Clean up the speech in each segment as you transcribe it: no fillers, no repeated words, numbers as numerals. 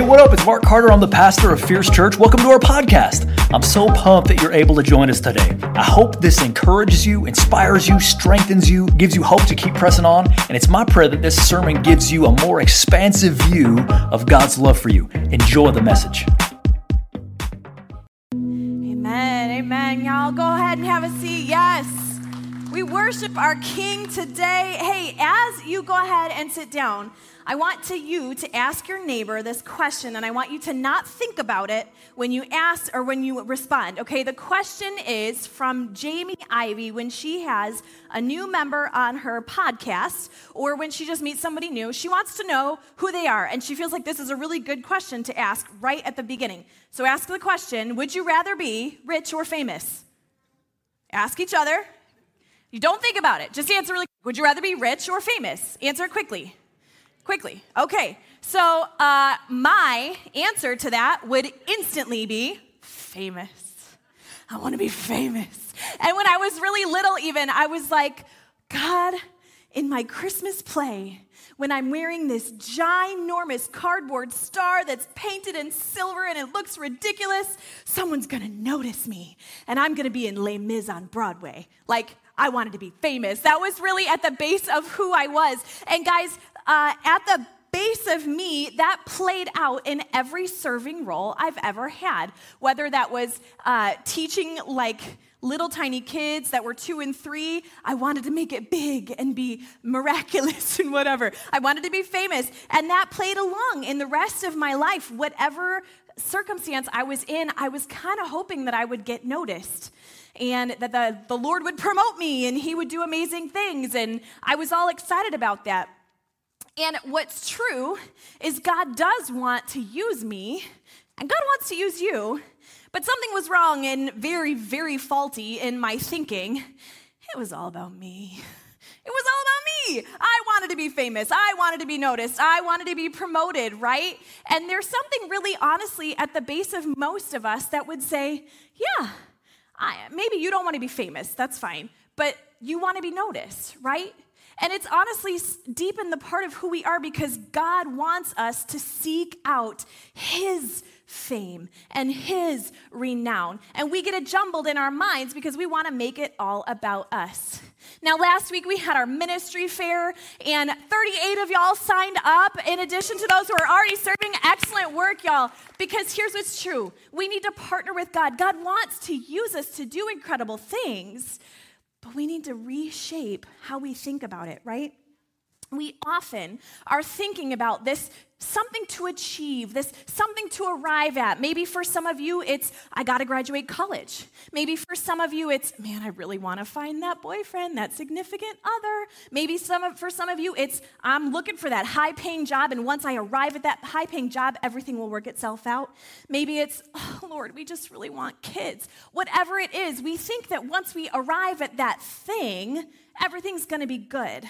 Hey, what up? It's Mark Carter. I'm the pastor of Fierce Church. Welcome to our podcast. I'm so pumped that you're able to join us today. I hope this encourages you, inspires you, strengthens you, gives you hope to keep pressing on. And it's my prayer that this sermon gives you a more expansive view of God's love for you. Enjoy the message. Amen. Amen. Y'all go ahead and have a seat. Yes. We worship our King today. Hey, as you go ahead and sit down, I want you to ask your neighbor this question, and I want you to not think about it when you ask or when you respond, okay? The question is from Jamie Ivy when she has a new member on her podcast or when she just meets somebody new. She wants to know who they are, and she feels like this is a really good question to ask right at the beginning. So ask the question, would you rather be rich or famous? Ask each other. You don't think about it. Just answer really quick. Would you rather be rich or famous? Answer quickly. Quickly. Okay. So my answer to that would instantly be famous. I want to be famous. And when I was really little even, I was like, God, in my Christmas play, when I'm wearing this ginormous cardboard star that's painted in silver and it looks ridiculous, someone's going to notice me. And I'm going to be in Les Mis on Broadway. Like, I wanted to be famous. That was really at the base of who I was. And guys, at the base of me, that played out in every serving role I've ever had, whether that was teaching like little tiny kids that were 2 and 3. I wanted to make it big and be miraculous and whatever. I wanted to be famous. And that played along in the rest of my life. Whatever circumstance I was in, I was kind of hoping that I would get noticed and that the Lord would promote me and he would do amazing things. And I was all excited about that. And what's true is God does want to use me, and God wants to use you, but something was wrong and very, very faulty in my thinking. It was all about me. It was all about me. I wanted to be famous. I wanted to be noticed. I wanted to be promoted, right? And there's something really honestly at the base of most of us that would say, yeah, maybe you don't want to be famous. That's fine. But you want to be noticed, right? And it's honestly deep in the part of who we are because God wants us to seek out his fame and his renown. And we get it jumbled in our minds because we want to make it all about us. Now, last week we had our ministry fair, and 38 of y'all signed up in addition to those who are already serving. Excellent work, y'all, because here's what's true. We need to partner with God. God wants to use us to do incredible things, but we need to reshape how we think about it, right? We often are thinking about this something to achieve, this something to arrive at. Maybe for some of you, it's, I got to graduate college. Maybe for some of you, it's, man, I really want to find that boyfriend, that significant other. Maybe for some of you, it's, I'm looking for that high-paying job, and once I arrive at that high-paying job, everything will work itself out. Maybe it's, oh, Lord, we just really want kids. Whatever it is, we think that once we arrive at that thing, everything's going to be good.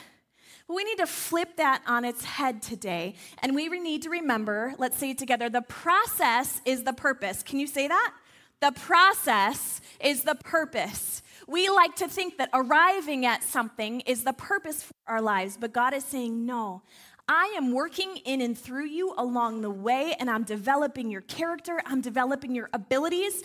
We need to flip that on its head today, and we need to remember, let's say it together, the process is the purpose. Can you say that? The process is the purpose. We like to think that arriving at something is the purpose for our lives, but God is saying, no, I am working in and through you along the way, and I'm developing your character, I'm developing your abilities.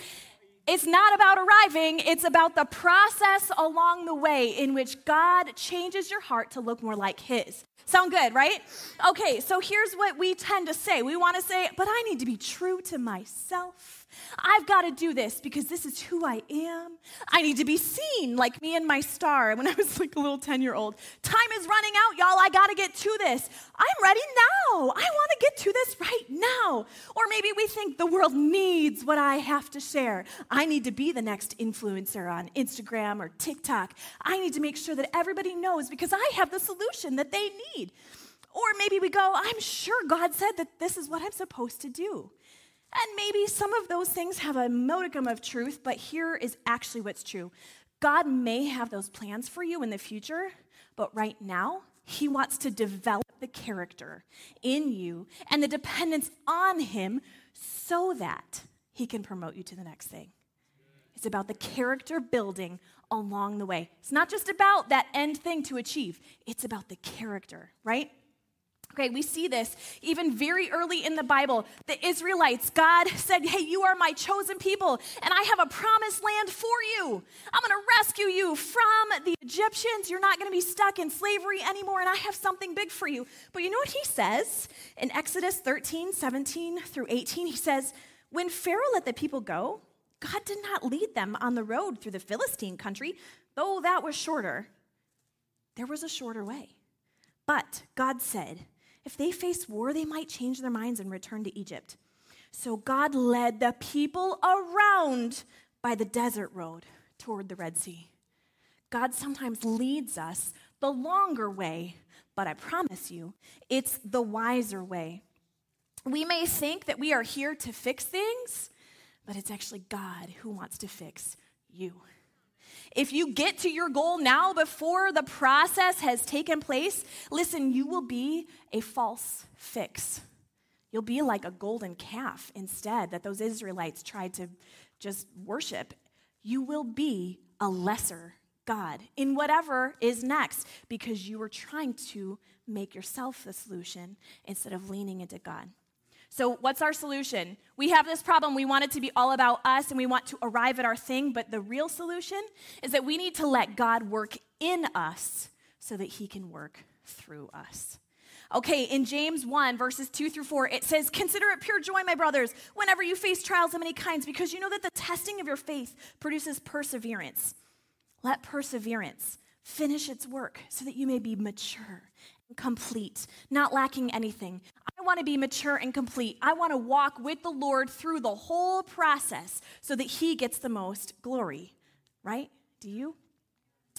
It's not about arriving, it's about the process along the way in which God changes your heart to look more like his. Sound good, right? Okay, so here's what we tend to say. We want to say, but I need to be true to myself. I've got to do this because this is who I am. I need to be seen like me and my star when I was like a little 10-year-old. Time is running out, y'all. I got to get to this. I'm ready now. I want to get to this right now. Or maybe we think the world needs what I have to share. I need to be the next influencer on Instagram or TikTok. I need to make sure that everybody knows because I have the solution that they need. Or maybe we go, I'm sure God said that this is what I'm supposed to do. And maybe some of those things have a modicum of truth, but here is actually what's true. God may have those plans for you in the future, but right now, he wants to develop the character in you and the dependence on him so that he can promote you to the next thing. It's about the character building along the way. It's not just about that end thing to achieve. It's about the character, right? Okay, we see this even very early in the Bible. The Israelites, God said, hey, you are my chosen people, and I have a promised land for you. I'm going to rescue you from the Egyptians. You're not going to be stuck in slavery anymore, and I have something big for you. But you know what he says in Exodus 13, 17 through 18? He says, when Pharaoh let the people go, God did not lead them on the road through the Philistine country, though that was shorter. There was a shorter way. But God said, if they face war, they might change their minds and return to Egypt. So God led the people around by the desert road toward the Red Sea. God sometimes leads us the longer way, but I promise you, it's the wiser way. We may think that we are here to fix things, but it's actually God who wants to fix you. If you get to your goal now before the process has taken place, listen, you will be a false fix. You'll be like a golden calf instead that those Israelites tried to just worship. You will be a lesser God in whatever is next because you were trying to make yourself the solution instead of leaning into God. So what's our solution? We have this problem. We want it to be all about us, and we want to arrive at our thing. But the real solution is that we need to let God work in us so that he can work through us. Okay, in James 1, verses 2 through 4, it says, consider it pure joy, my brothers, whenever you face trials of many kinds, because you know that the testing of your faith produces perseverance. Let perseverance finish its work so that you may be mature, complete, not lacking anything. I want to be mature and complete. I want to walk with the Lord through the whole process so that he gets the most glory, right? Do you?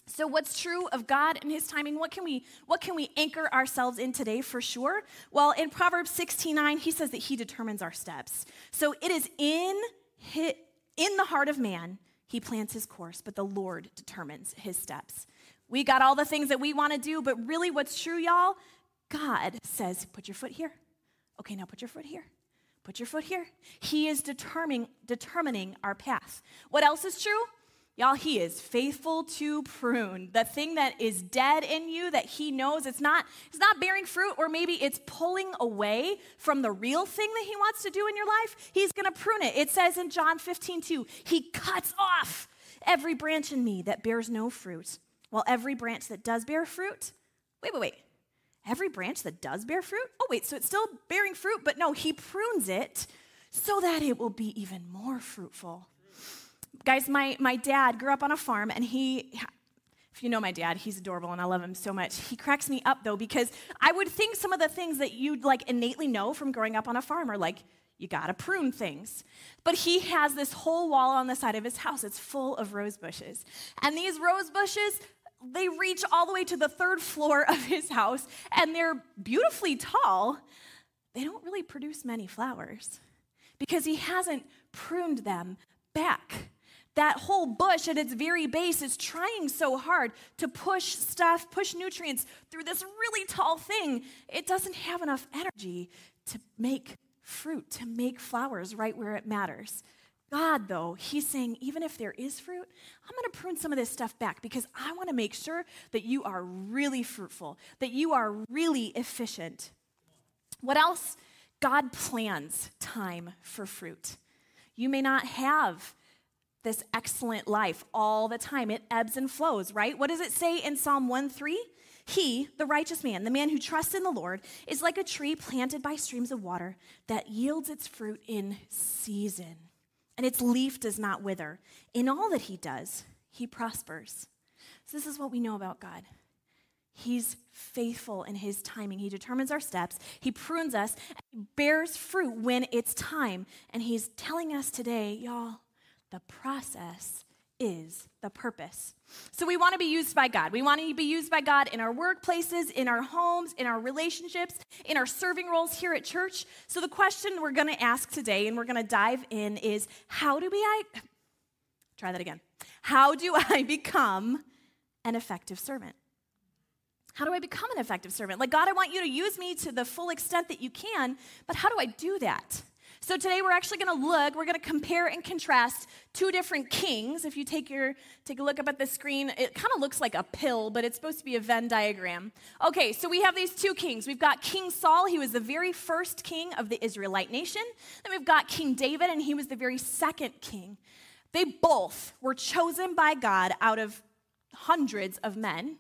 So what's true of God and his timing? What can we anchor ourselves in today for sure? Well, in Proverbs 16:9, he says that he determines our steps. So it is in the heart of man he plans his course, but the Lord determines his steps. We got all the things that we want to do, but really what's true, y'all, God says, put your foot here. Okay, now put your foot here. Put your foot here. He is determining our path. What else is true? Y'all, he is faithful to prune. The thing that is dead in you that he knows it's not bearing fruit, or maybe it's pulling away from the real thing that he wants to do in your life, he's going to prune it. It says in John 15:2, he cuts off every branch in me that bears no fruit. Well, every branch that does bear fruit, wait. Every branch that does bear fruit? Oh, wait, so it's still bearing fruit, but no, he prunes it so that it will be even more fruitful. Guys, my dad grew up on a farm, and he, if you know my dad, he's adorable, and I love him so much. He cracks me up, though, because I would think some of the things that you'd, innately know from growing up on a farm are, you got to prune things. But he has this whole wall on the side of his house. It's full of rose bushes, and these rose bushes, they reach all the way to the third floor of his house, and they're beautifully tall. They don't really produce many flowers because he hasn't pruned them back. That whole bush at its very base is trying so hard to push nutrients through this really tall thing. It doesn't have enough energy to make fruit, to make flowers right where it matters. God, though, he's saying, even if there is fruit, I'm going to prune some of this stuff back because I want to make sure that you are really fruitful, that you are really efficient. What else? God plans time for fruit. You may not have this excellent life all the time. It ebbs and flows, right? What does it say in Psalm 1:3? He, the righteous man, the man who trusts in the Lord, is like a tree planted by streams of water that yields its fruit in season, and its leaf does not wither. In all that he does, he prospers. So this is what we know about God. He's faithful in his timing. He determines our steps. He prunes us. And he bears fruit when it's time. And he's telling us today, y'all, the process is the purpose. So we want to be used by God. We want to be used by God in our workplaces, in our homes, in our relationships, in our serving roles here at church. So the question we're going to ask today and we're going to dive in is, How do I become an effective servant? How do I become an effective servant? God, I want you to use me to the full extent that you can, but how do I do that? So today we're actually going to look, we're going to compare and contrast two different kings. If you take a look up at the screen, it kind of looks like a pill, but it's supposed to be a Venn diagram. Okay, so we have these two kings. We've got King Saul. He was the very first king of the Israelite nation. Then we've got King David, and he was the very second king. They both were chosen by God out of hundreds of men.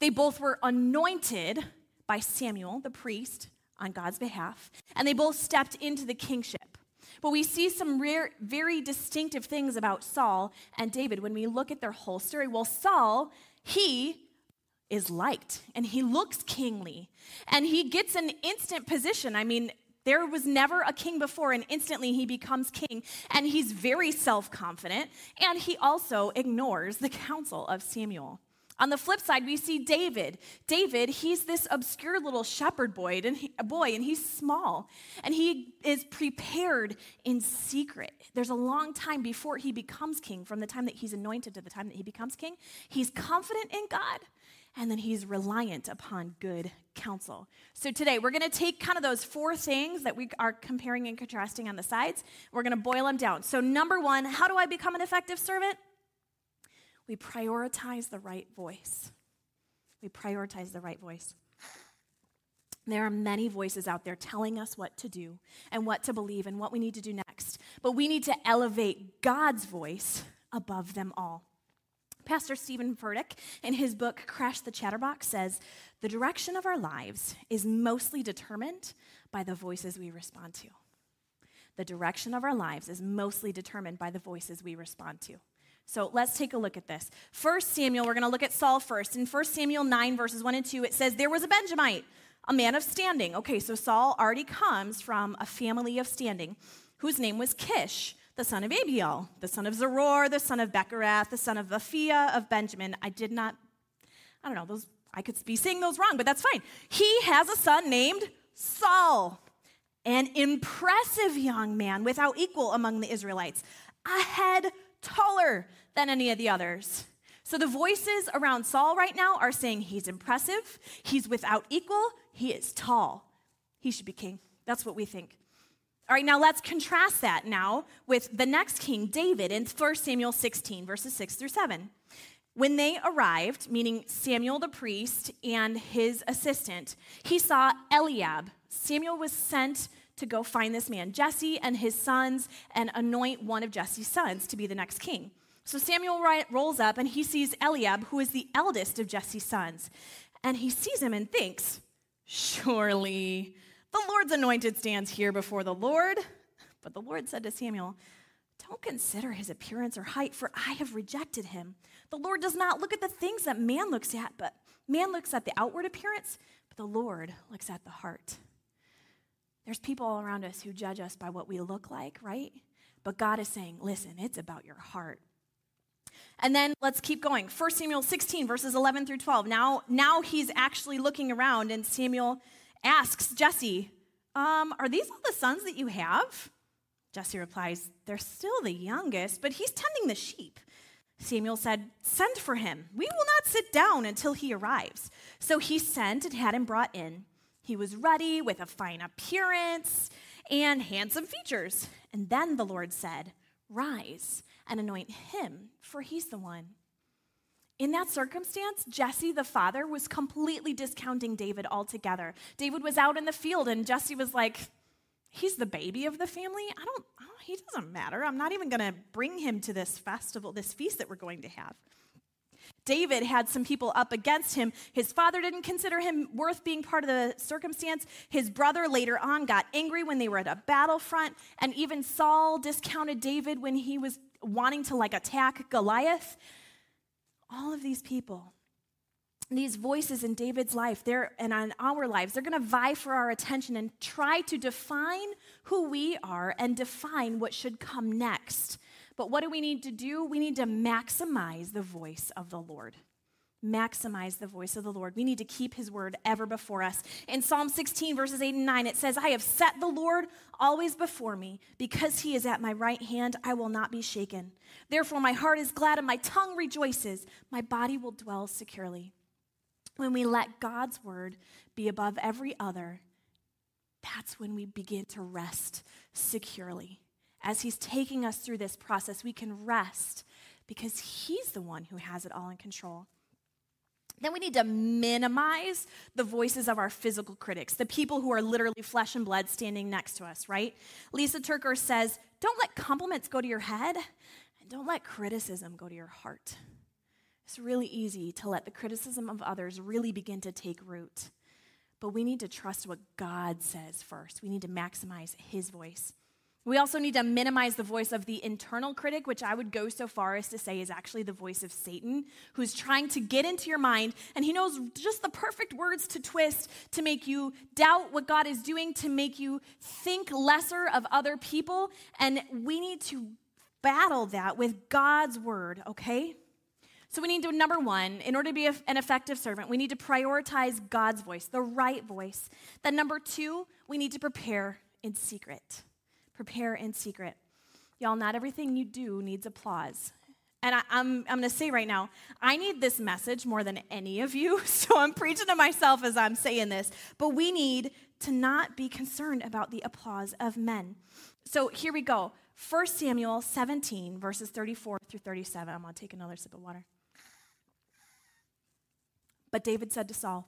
They both were anointed by Samuel, the priest, on God's behalf, and they both stepped into the kingship. But we see some rare, very distinctive things about Saul and David when we look at their whole story. Well, Saul, he is liked, and he looks kingly, and he gets an instant position. I mean, there was never a king before, and instantly he becomes king, and he's very self-confident, and he also ignores the counsel of Samuel. On the flip side, we see David. David, he's this obscure little shepherd boy, and he's small, and he is prepared in secret. There's a long time before he becomes king, from the time that he's anointed to the time that he becomes king. He's confident in God, and then he's reliant upon good counsel. So today, we're going to take kind of those four things that we are comparing and contrasting on the sides. We're going to boil them down. So number one, how do I become an effective servant? We prioritize the right voice. We prioritize the right voice. There are many voices out there telling us what to do and what to believe and what we need to do next. But we need to elevate God's voice above them all. Pastor Stephen Furtick, in his book, Crash the Chatterbox, says, the direction of our lives is mostly determined by the voices we respond to. The direction of our lives is mostly determined by the voices we respond to. So let's take a look at this. 1 Samuel, we're going to look at Saul first. In 1 Samuel 9, verses 1 and 2, it says, there was a Benjamite, a man of standing. Okay, so Saul already comes from a family of standing, whose name was Kish, the son of Abiel, the son of Zeror, the son of Becherath, the son of Aphiah of Benjamin. I could be saying those wrong, but that's fine. He has a son named Saul, an impressive young man without equal among the Israelites, a head taller than any of the others. So the voices around Saul right now are saying he's impressive, he's without equal, he is tall. He should be king. That's what we think. All right, now let's contrast that now with the next king, David, in 1 Samuel 16, verses 6 through 7. When they arrived, meaning Samuel the priest and his assistant, he saw Eliab. Samuel was sent to go find this man, Jesse, and his sons, and anoint one of Jesse's sons to be the next king. So Samuel rolls up, and he sees Eliab, who is the eldest of Jesse's sons. And he sees him and thinks, surely the Lord's anointed stands here before the Lord. But the Lord said to Samuel, don't consider his appearance or height, for I have rejected him. The Lord does not look at the things that man looks at, but man looks at the outward appearance, but the Lord looks at the heart. There's people all around us who judge us by what we look like, right? But God is saying, listen, it's about your heart. And then let's keep going. 1 Samuel 16, verses 11 through 12. Now he's actually looking around, and Samuel asks Jesse, are these all the sons that you have? Jesse replies, they're still the youngest, but he's tending the sheep. Samuel said, send for him. We will not sit down until he arrives. So he sent and had him brought in. He was ruddy, with a fine appearance, and handsome features. And then the Lord said, rise and anoint him, for he's the one. In that circumstance, Jesse the father was completely discounting David altogether. David was out in the field, and Jesse was like, he's the baby of the family. He doesn't matter. I'm not even going to bring him to this festival, this feast that we're going to have. David had some people up against him. His father didn't consider him worth being part of the circumstance. His brother later on got angry when they were at a battlefront, and even Saul discounted David when he was wanting to attack Goliath. All of these people, these voices in David's life and in our lives, they're going to vie for our attention and try to define who we are and define what should come next. But what do we need to do? We need to maximize the voice of the Lord. Maximize the voice of the Lord. We need to keep his word ever before us. In Psalm 16, verses 8 and 9, it says, I have set the Lord always before me. Because he is at my right hand, I will not be shaken. Therefore, my heart is glad and my tongue rejoices. My body will dwell securely. When we let God's word be above every other, that's when we begin to rest securely. As he's taking us through this process, we can rest because he's the one who has it all in control. Then we need to minimize the voices of our physical critics, the people who are literally flesh and blood standing next to us, right? Lisa Turker says, don't let compliments go to your head, and don't let criticism go to your heart. It's really easy to let the criticism of others really begin to take root. But we need to trust what God says first. We need to maximize his voice. We also need to minimize the voice of the internal critic, which I would go so far as to say is actually the voice of Satan, who's trying to get into your mind, and he knows just the perfect words to twist to make you doubt what God is doing, to make you think lesser of other people, and we need to battle that with God's word, okay? So we need to, number one, in order to be an effective servant, we need to prioritize God's voice, the right voice. Then number two, we need to prepare in secret. Prepare in secret. Y'all, not everything you do needs applause. And I'm going to say right now, I need this message more than any of you, so I'm preaching to myself as I'm saying this. But we need to not be concerned about the applause of men. So here we go. 1 Samuel 17, verses 34 through 37. I'm going to take another sip of water. But David said to Saul,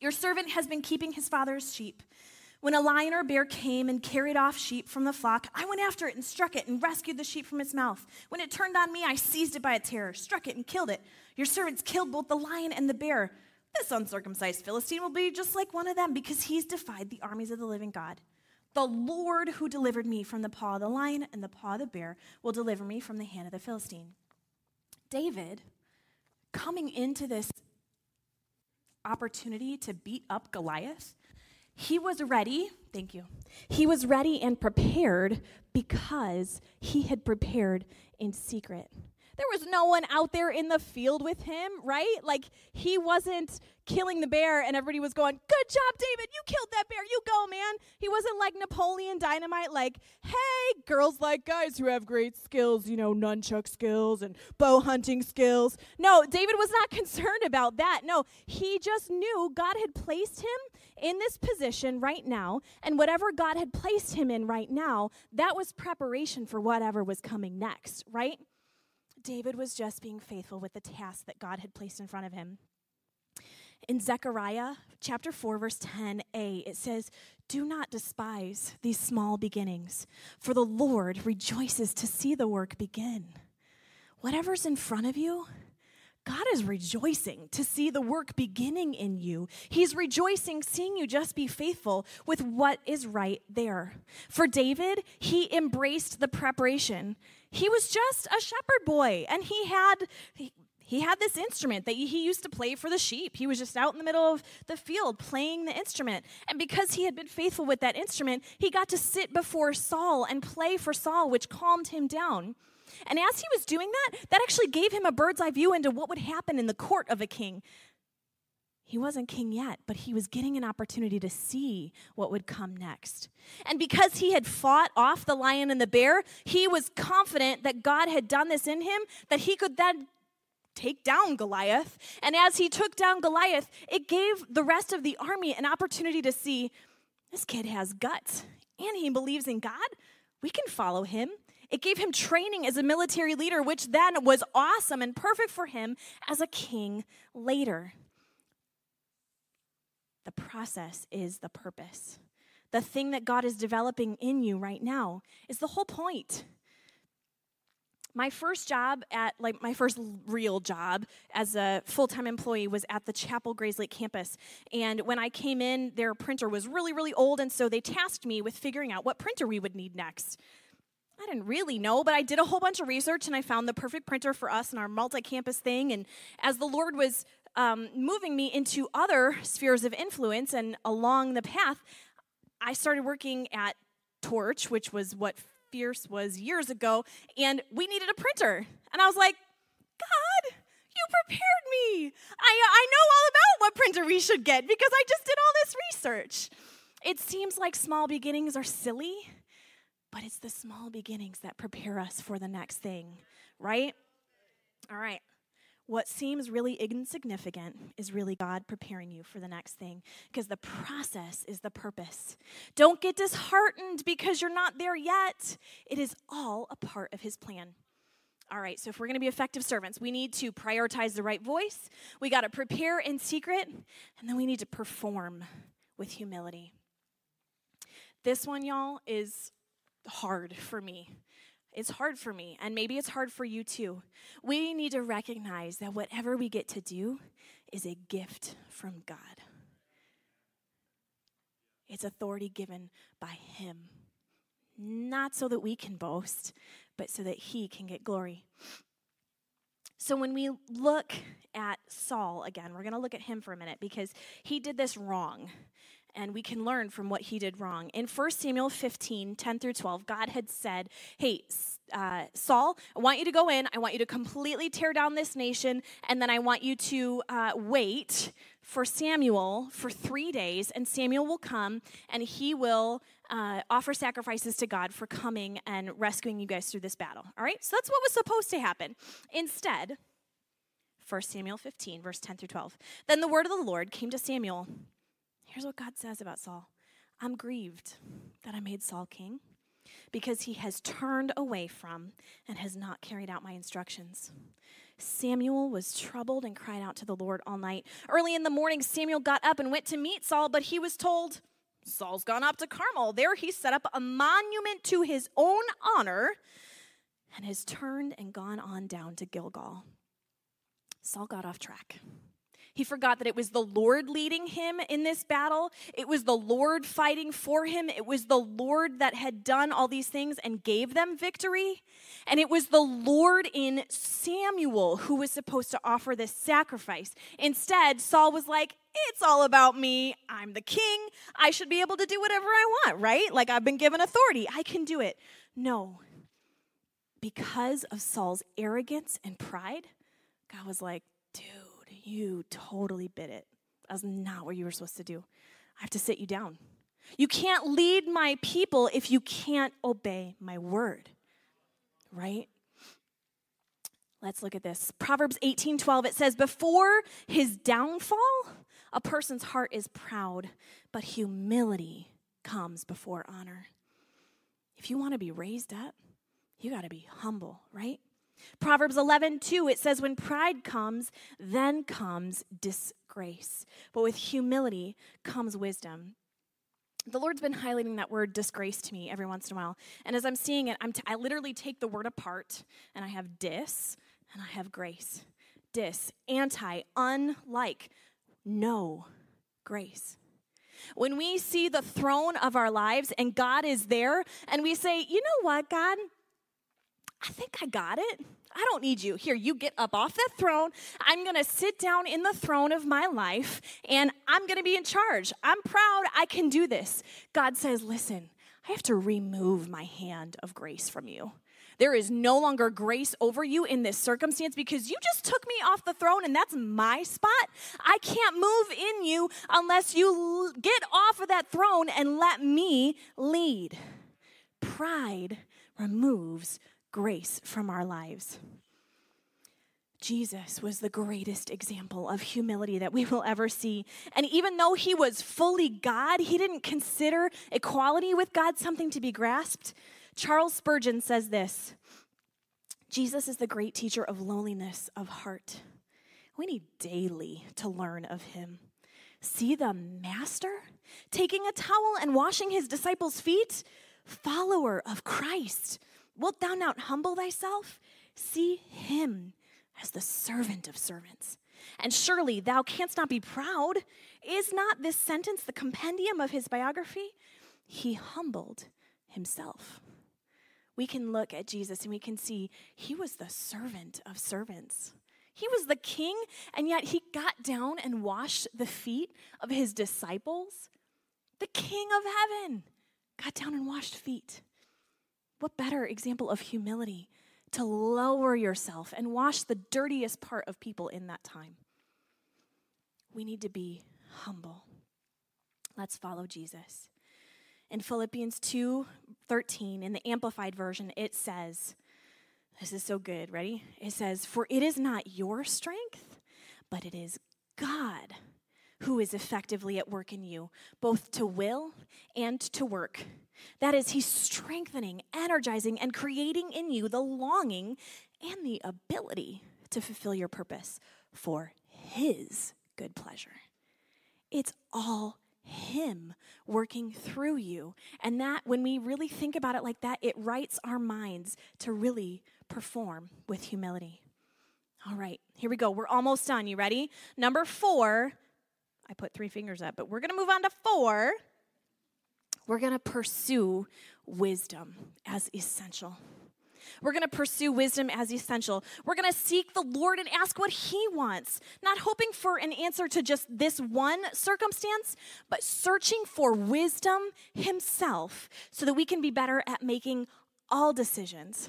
"Your servant has been keeping his father's sheep. When a lion or bear came and carried off sheep from the flock, I went after it and struck it and rescued the sheep from its mouth. When it turned on me, I seized it by its hair, struck it and killed it. Your servants killed both the lion and the bear. This uncircumcised Philistine will be just like one of them because he's defied the armies of the living God. The Lord who delivered me from the paw of the lion and the paw of the bear will deliver me from the hand of the Philistine." David, coming into this opportunity to beat up Goliath, he was ready, thank you. He was ready and prepared because he had prepared in secret. There was no one out there in the field with him, right? Like, he wasn't killing the bear and everybody was going, "Good job, David, you killed that bear, you go, man." He wasn't like Napoleon Dynamite, like, "Hey, girls like guys who have great skills, you know, nunchuck skills and bow hunting skills." No, David was not concerned about that. No, he just knew God had placed him in this position right now, and whatever God had placed him in right now, that was preparation for whatever was coming next, right? David was just being faithful with the task that God had placed in front of him. In Zechariah chapter 4, verse 10a, it says, "Do not despise these small beginnings, for the Lord rejoices to see the work begin." Whatever's in front of you, God is rejoicing to see the work beginning in you. He's rejoicing seeing you just be faithful with what is right there. For David, he embraced the preparation. He was just a shepherd boy, and he had this instrument that he used to play for the sheep. He was just out in the middle of the field playing the instrument. And because he had been faithful with that instrument, he got to sit before Saul and play for Saul, which calmed him down. And as he was doing that actually gave him a bird's eye view into what would happen in the court of a king. He wasn't king yet, but he was getting an opportunity to see what would come next. And because he had fought off the lion and the bear, he was confident that God had done this in him, that he could then take down Goliath. And as he took down Goliath, it gave the rest of the army an opportunity to see, this kid has guts, and he believes in God. We can follow him. It gave him training as a military leader, which then was awesome and perfect for him as a king later. The process is the purpose. The thing that God is developing in you right now is the whole point. My first job my first real job as a full-time employee was at the Chapel Grayslake campus. And when I came in, their printer was really, really old, and so they tasked me with figuring out what printer we would need next. I didn't really know, but I did a whole bunch of research, and I found the perfect printer for us and our multi-campus thing. And as the Lord was moving me into other spheres of influence and along the path, I started working at Torch, which was what Fierce was years ago, and we needed a printer. And I was like, God, you prepared me. I know all about what printer we should get because I just did all this research. It seems like small beginnings are silly, but it's the small beginnings that prepare us for the next thing, right? All right. What seems really insignificant is really God preparing you for the next thing, because the process is the purpose. Don't get disheartened because you're not there yet. It is all a part of his plan. All right, so if we're going to be effective servants, we need to prioritize the right voice. We got to prepare in secret, and then we need to perform with humility. This one, y'all, is hard for me. It's hard for me, and maybe it's hard for you too. We need to recognize that whatever we get to do is a gift from God. It's authority given by him. Not so that we can boast, but so that he can get glory. So when we look at Saul again, we're going to look at him for a minute because he did this wrong. And we can learn from what he did wrong. In 1 Samuel 15, 10 through 12, God had said, hey, Saul, I want you to go in. I want you to completely tear down this nation. And then I want you to wait for Samuel for 3 days. And Samuel will come and he will offer sacrifices to God for coming and rescuing you guys through this battle. All right? So that's what was supposed to happen. Instead, 1 Samuel 15, verse 10 through 12. Then the word of the Lord came to Samuel. Here's what God says about Saul. I'm grieved that I made Saul king because he has turned away from and has not carried out my instructions. Samuel was troubled and cried out to the Lord all night. Early in the morning, Samuel got up and went to meet Saul, but he was told, Saul's gone up to Carmel. There he set up a monument to his own honor and has turned and gone on down to Gilgal. Saul got off track. He forgot that it was the Lord leading him in this battle. It was the Lord fighting for him. It was the Lord that had done all these things and gave them victory. And it was the Lord in Samuel who was supposed to offer this sacrifice. Instead, Saul was like, it's all about me. I'm the king. I should be able to do whatever I want, right? Like I've been given authority. I can do it. No. Because of Saul's arrogance and pride, God was like, dude, you totally bit it. That was not what you were supposed to do. I have to sit you down. You can't lead my people if you can't obey my word, right? Let's look at this. Proverbs 18:12, it says, before his downfall, a person's heart is proud, but humility comes before honor. If you want to be raised up, you got to be humble, right? Proverbs 11:2, it says, when pride comes, then comes disgrace. But with humility comes wisdom. The Lord's been highlighting that word disgrace to me every once in a while. And as I'm seeing it, I literally take the word apart, and I have dis, and I have grace. Dis, anti, unlike, no, grace. When we see the throne of our lives, and God is there, and we say, you know what, God? I think I got it. I don't need you. Here, you get up off that throne. I'm going to sit down in the throne of my life, and I'm going to be in charge. I'm proud I can do this. God says, listen, I have to remove my hand of grace from you. There is no longer grace over you in this circumstance because you just took me off the throne, and that's my spot. I can't move in you unless you get off of that throne and let me lead. Pride removes grace from our lives. Jesus was the greatest example of humility that we will ever see. And even though he was fully God, he didn't consider equality with God something to be grasped. Charles Spurgeon says this, Jesus is the great teacher of lowliness of heart. We need daily to learn of him. See the master taking a towel and washing his disciples' feet? Follower of Christ. Wilt thou not humble thyself? See him as the servant of servants. And surely thou canst not be proud. Is not this sentence the compendium of his biography? He humbled himself. We can look at Jesus and we can see he was the servant of servants. He was the king, and yet he got down and washed the feet of his disciples. The King of heaven got down and washed feet. What better example of humility to lower yourself and wash the dirtiest part of people in that time? We need to be humble. Let's follow Jesus. In Philippians 2:13, in the Amplified Version, it says, This is so good. Ready? It says, "For it is not your strength, but it is God who is effectively at work in you, both to will and to work." That is, he's strengthening, energizing, and creating in you the longing and the ability to fulfill your purpose for his good pleasure. It's all him working through you. And that, when we really think about it like that, it rights our minds to really perform with humility. All right, here we go. We're almost done. You ready? Number 4. I put 3 fingers up, but we're going to move on to 4. We're going to pursue wisdom as essential. We're going to pursue wisdom as essential. We're going to seek the Lord and ask what he wants, not hoping for an answer to just this one circumstance, but searching for wisdom himself so that we can be better at making all decisions.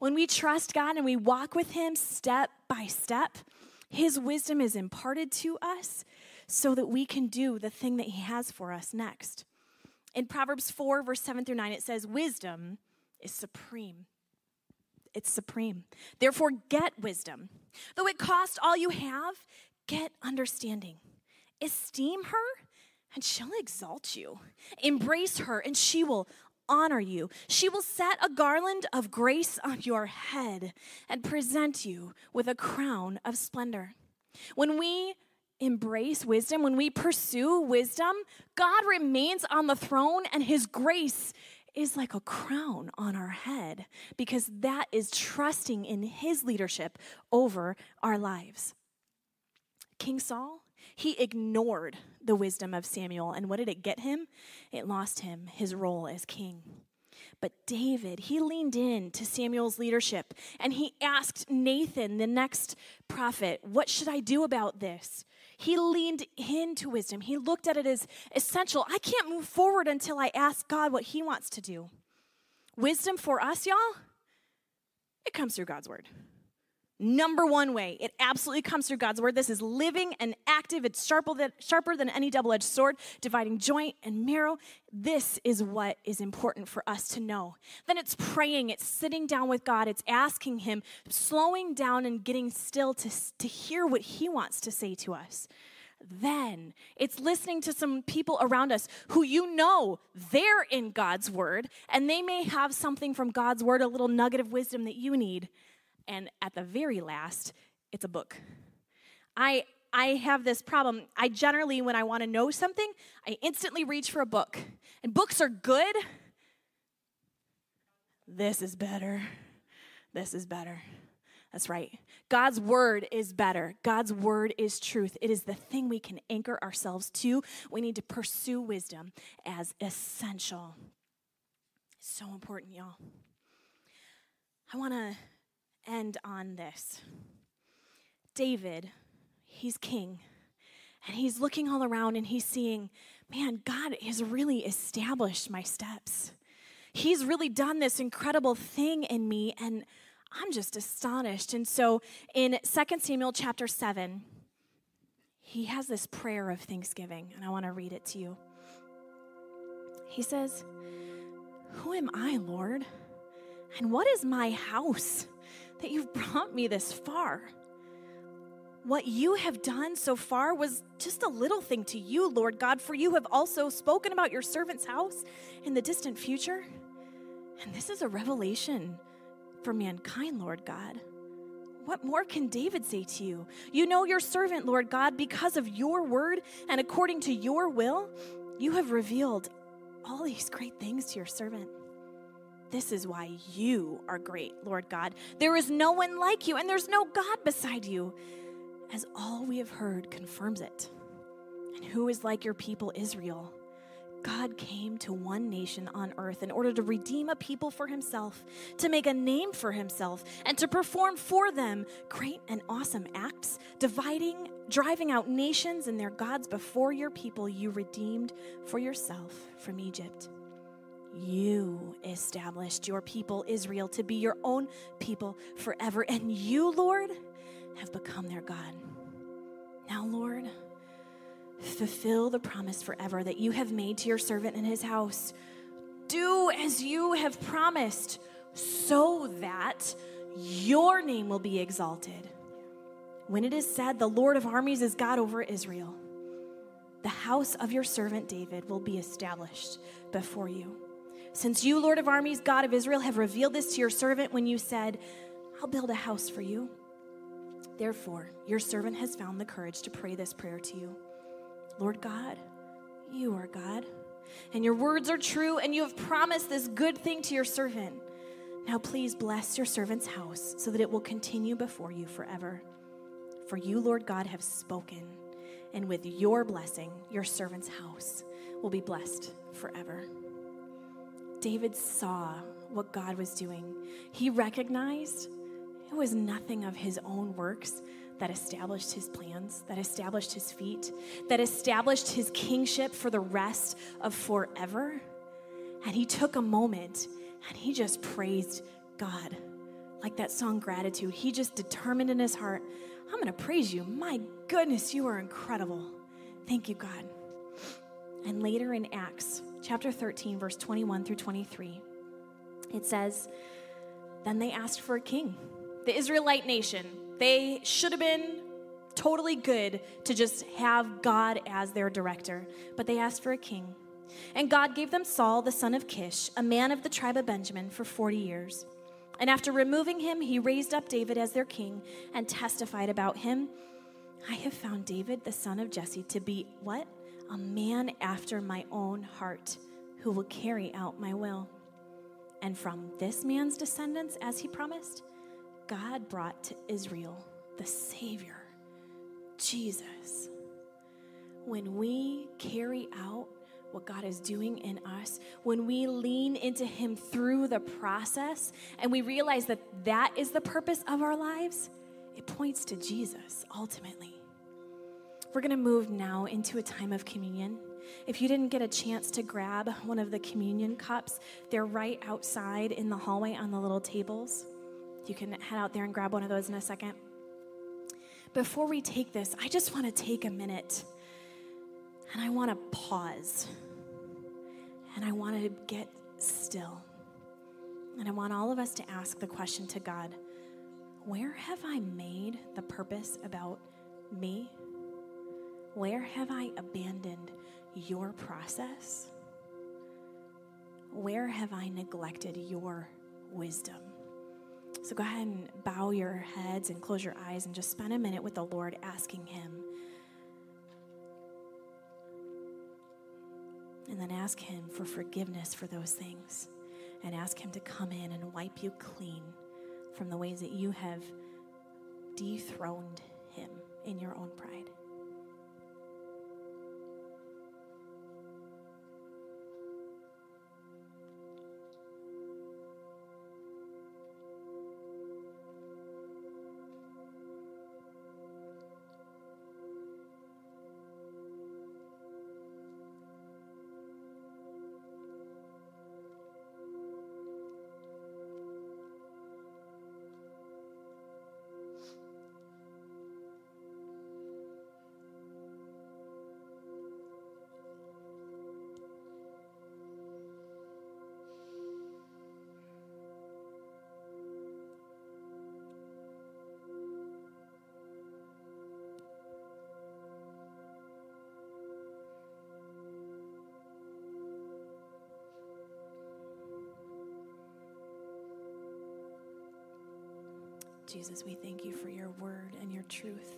When we trust God and we walk with him step by step, his wisdom is imparted to us so that we can do the thing that he has for us next. In Proverbs 4, verse 7 through 9, it says, "Wisdom is supreme." It's supreme. "Therefore, get wisdom. Though it cost all you have, get understanding. Esteem her, and she'll exalt you. Embrace her, and she will honor you. She will set a garland of grace on your head and present you with a crown of splendor." When we embrace wisdom, when we pursue wisdom, God remains on the throne, and his grace is like a crown on our head, because that is trusting in his leadership over our lives. King Saul, he ignored the wisdom of Samuel, and what did it get him? It lost him his role as king. But David, he leaned in to Samuel's leadership, and he asked Nathan, the next prophet, "What should I do about this?" He leaned into wisdom. He looked at it as essential. I can't move forward until I ask God what he wants to do. Wisdom for us, y'all, it comes through God's word. Number one way, it absolutely comes through God's word. This is living and active. It's sharper than any double-edged sword, dividing joint and marrow. This is what is important for us to know. Then it's praying. It's sitting down with God. It's asking him, slowing down and getting still to hear what he wants to say to us. Then it's listening to some people around us who, you know, they're in God's word, and they may have something from God's word, a little nugget of wisdom that you need. And at the very last, it's a book. I have this problem. I generally, when I want to know something, I instantly reach for a book. And books are good. This is better. This is better. That's right. God's word is better. God's word is truth. It is the thing we can anchor ourselves to. We need to pursue wisdom as essential. It's so important, y'all. I want to end on this. David, he's king, and he's looking all around, and he's seeing, man, God has really established my steps. He's really done this incredible thing in me, and I'm just astonished. And so in 2 Samuel chapter 7, he has this prayer of thanksgiving, and I want to read it to you. He says, "Who am I, Lord? And what is my house that you've brought me this far? What you have done so far was just a little thing to you, Lord God, for you have also spoken about your servant's house in the distant future. And this is a revelation for mankind, Lord God. What more can David say to you? You know your servant, Lord God, because of your word and according to your will, you have revealed all these great things to your servant. This is why you are great, Lord God. There is no one like you, and there's no God beside you, as all we have heard confirms it. And who is like your people, Israel? God came to one nation on earth in order to redeem a people for himself, to make a name for himself, and to perform for them great and awesome acts, driving out nations and their gods before your people you redeemed for yourself from Egypt. You established your people, Israel, to be your own people forever, and you, Lord, have become their God. Now, Lord, fulfill the promise forever that you have made to your servant and his house. Do as you have promised, so that Your name will be exalted. When it is said, the Lord of armies is God over Israel, the house of your servant David will be established before you. Since you, Lord of armies, God of Israel, have revealed this to your servant when you said, I'll build a house for you. Therefore, your servant has found the courage to pray this prayer to you. Lord God, you are God, and your words are true, and you have promised this good thing to your servant. Now please bless your servant's house so that it will continue before you forever. For you, Lord God, have spoken, and with your blessing, your servant's house will be blessed forever. David saw what God was doing. He recognized it was nothing of his own works that established his plans, that established his feet, that established his kingship for the rest of forever. And he took a moment and he just praised God. Like that song, Gratitude, he just determined in his heart, I'm going to praise you. My goodness, you are incredible. Thank you, God. And later in Acts chapter 13, verse 21 through 23, it says, then they asked for a king. The Israelite nation, they should have been totally good to just have God as their director, but they asked for a king. And God gave them Saul, the son of Kish, a man of the tribe of Benjamin, for 40 years. And after removing him, he raised up David as their king and testified about him, I have found David, the son of Jesse, to be, what? A man after my own heart, who will carry out my will. And from this man's descendants, as he promised, God brought to Israel the Savior, Jesus. When we carry out what God is doing in us, when we lean into him through the process and we realize that that is the purpose of our lives, it points to Jesus ultimately. We're going to move now into a time of communion. If you didn't get a chance to grab one of the communion cups, they're right outside in the hallway on the little tables. You can head out there and grab one of those in a second. Before we take this, I just want to take a minute and I want to pause and I want to get still. And I want all of us to ask the question to God, where have I made the purpose about me? Where have I abandoned your process? Where have I neglected your wisdom? So go ahead and bow your heads and close your eyes and just spend a minute with the Lord asking him. And then ask him for forgiveness for those things. And ask him to come in and wipe you clean from the ways that you have dethroned him in your own pride. Jesus, we thank you for your word and your truth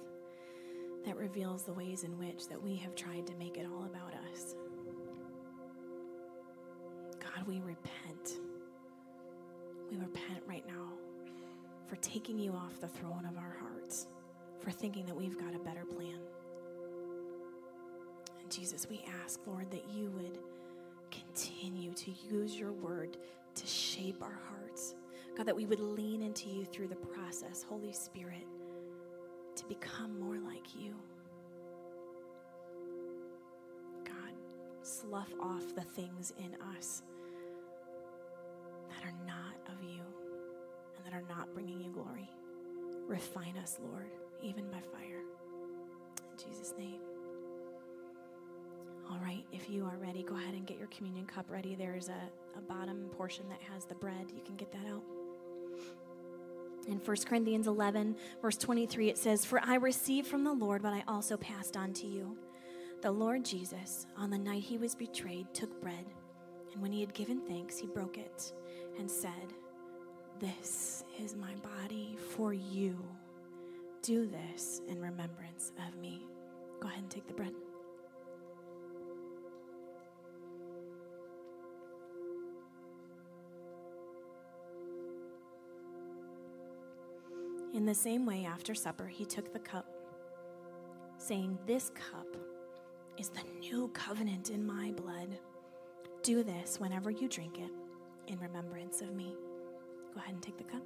that reveals the ways in which that we have tried to make it all about us. God, we repent. We repent right now for taking you off the throne of our hearts, for thinking that we've got a better plan. And Jesus, we ask, Lord, that you would continue to use your word to shape our hearts. God, that we would lean into you through the process, Holy Spirit, to become more like you. God, slough off the things in us that are not of you and that are not bringing you glory. Refine us, Lord, even by fire. In Jesus' name. All right, if you are ready, go ahead and get your communion cup ready. There's a bottom portion that has the bread. You can get that out. In 1 Corinthians 11, verse 23, it says, "For I received from the Lord what I also passed on to you. The Lord Jesus, on the night he was betrayed, took bread, and when he had given thanks, he broke it and said, 'This is my body for you. Do this in remembrance of me.'" Go ahead and take the bread. In the same way, after supper, he took the cup, saying, "This cup is the new covenant in my blood. Do this whenever you drink it in remembrance of me." Go ahead and take the cup.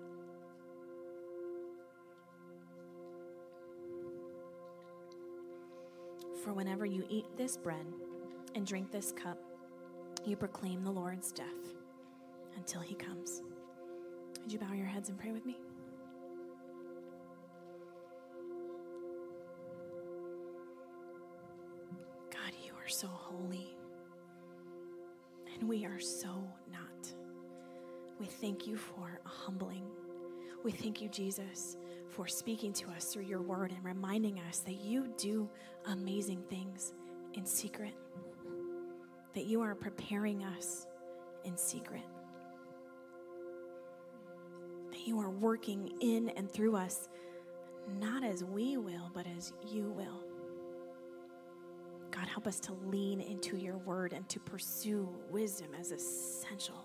"For whenever you eat this bread and drink this cup, you proclaim the Lord's death until he comes." Would you bow your heads and pray with me? So holy, and we are so not. We thank you for humbling. We thank you, Jesus, for speaking to us through your word and reminding us that you do amazing things in secret, that you are preparing us in secret, that you are working in and through us, not as we will, but as you will. God, help us to lean into your word and to pursue wisdom as essential,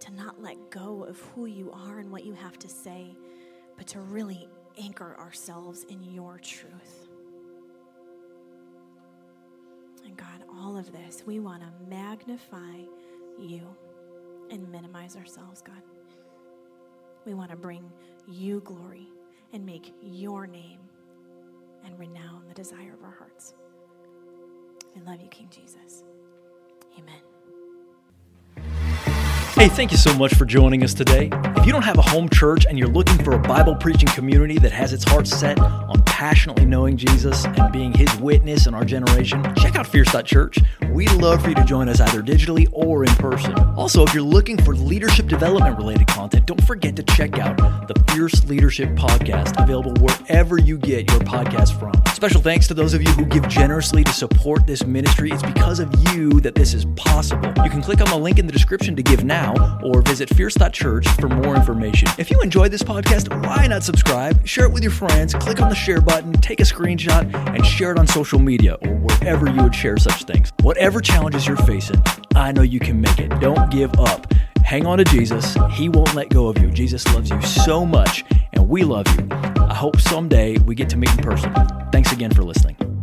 to not let go of who you are and what you have to say, but to really anchor ourselves in your truth. And God, all of this, we want to magnify you and minimize ourselves, God. We want to bring you glory and make your name and renown the desire of our hearts. We love you, King Jesus. Amen. Hey, thank you so much for joining us today. If you don't have a home church and you're looking for a Bible-preaching community that has its heart set on passionately knowing Jesus and being his witness in our generation, check out Fierce.Church. We'd love for you to join us either digitally or in person. Also, if you're looking for leadership development-related content, don't forget to check out the Fierce Leadership Podcast, available wherever you get your podcast from. Special thanks to those of you who give generously to support this ministry. It's because of you that this is possible. You can click on the link in the description to give now or visit Fierce.Church for more information. If you enjoyed this podcast, why not subscribe, share it with your friends, click on the share button, take a screenshot, and share it on social media or wherever you would share such things. Whatever challenges you're facing, I know you can make it. Don't give up. Hang on to Jesus. He won't let go of you. Jesus loves you so much, and we love you. I hope someday we get to meet in person. Thanks again for listening.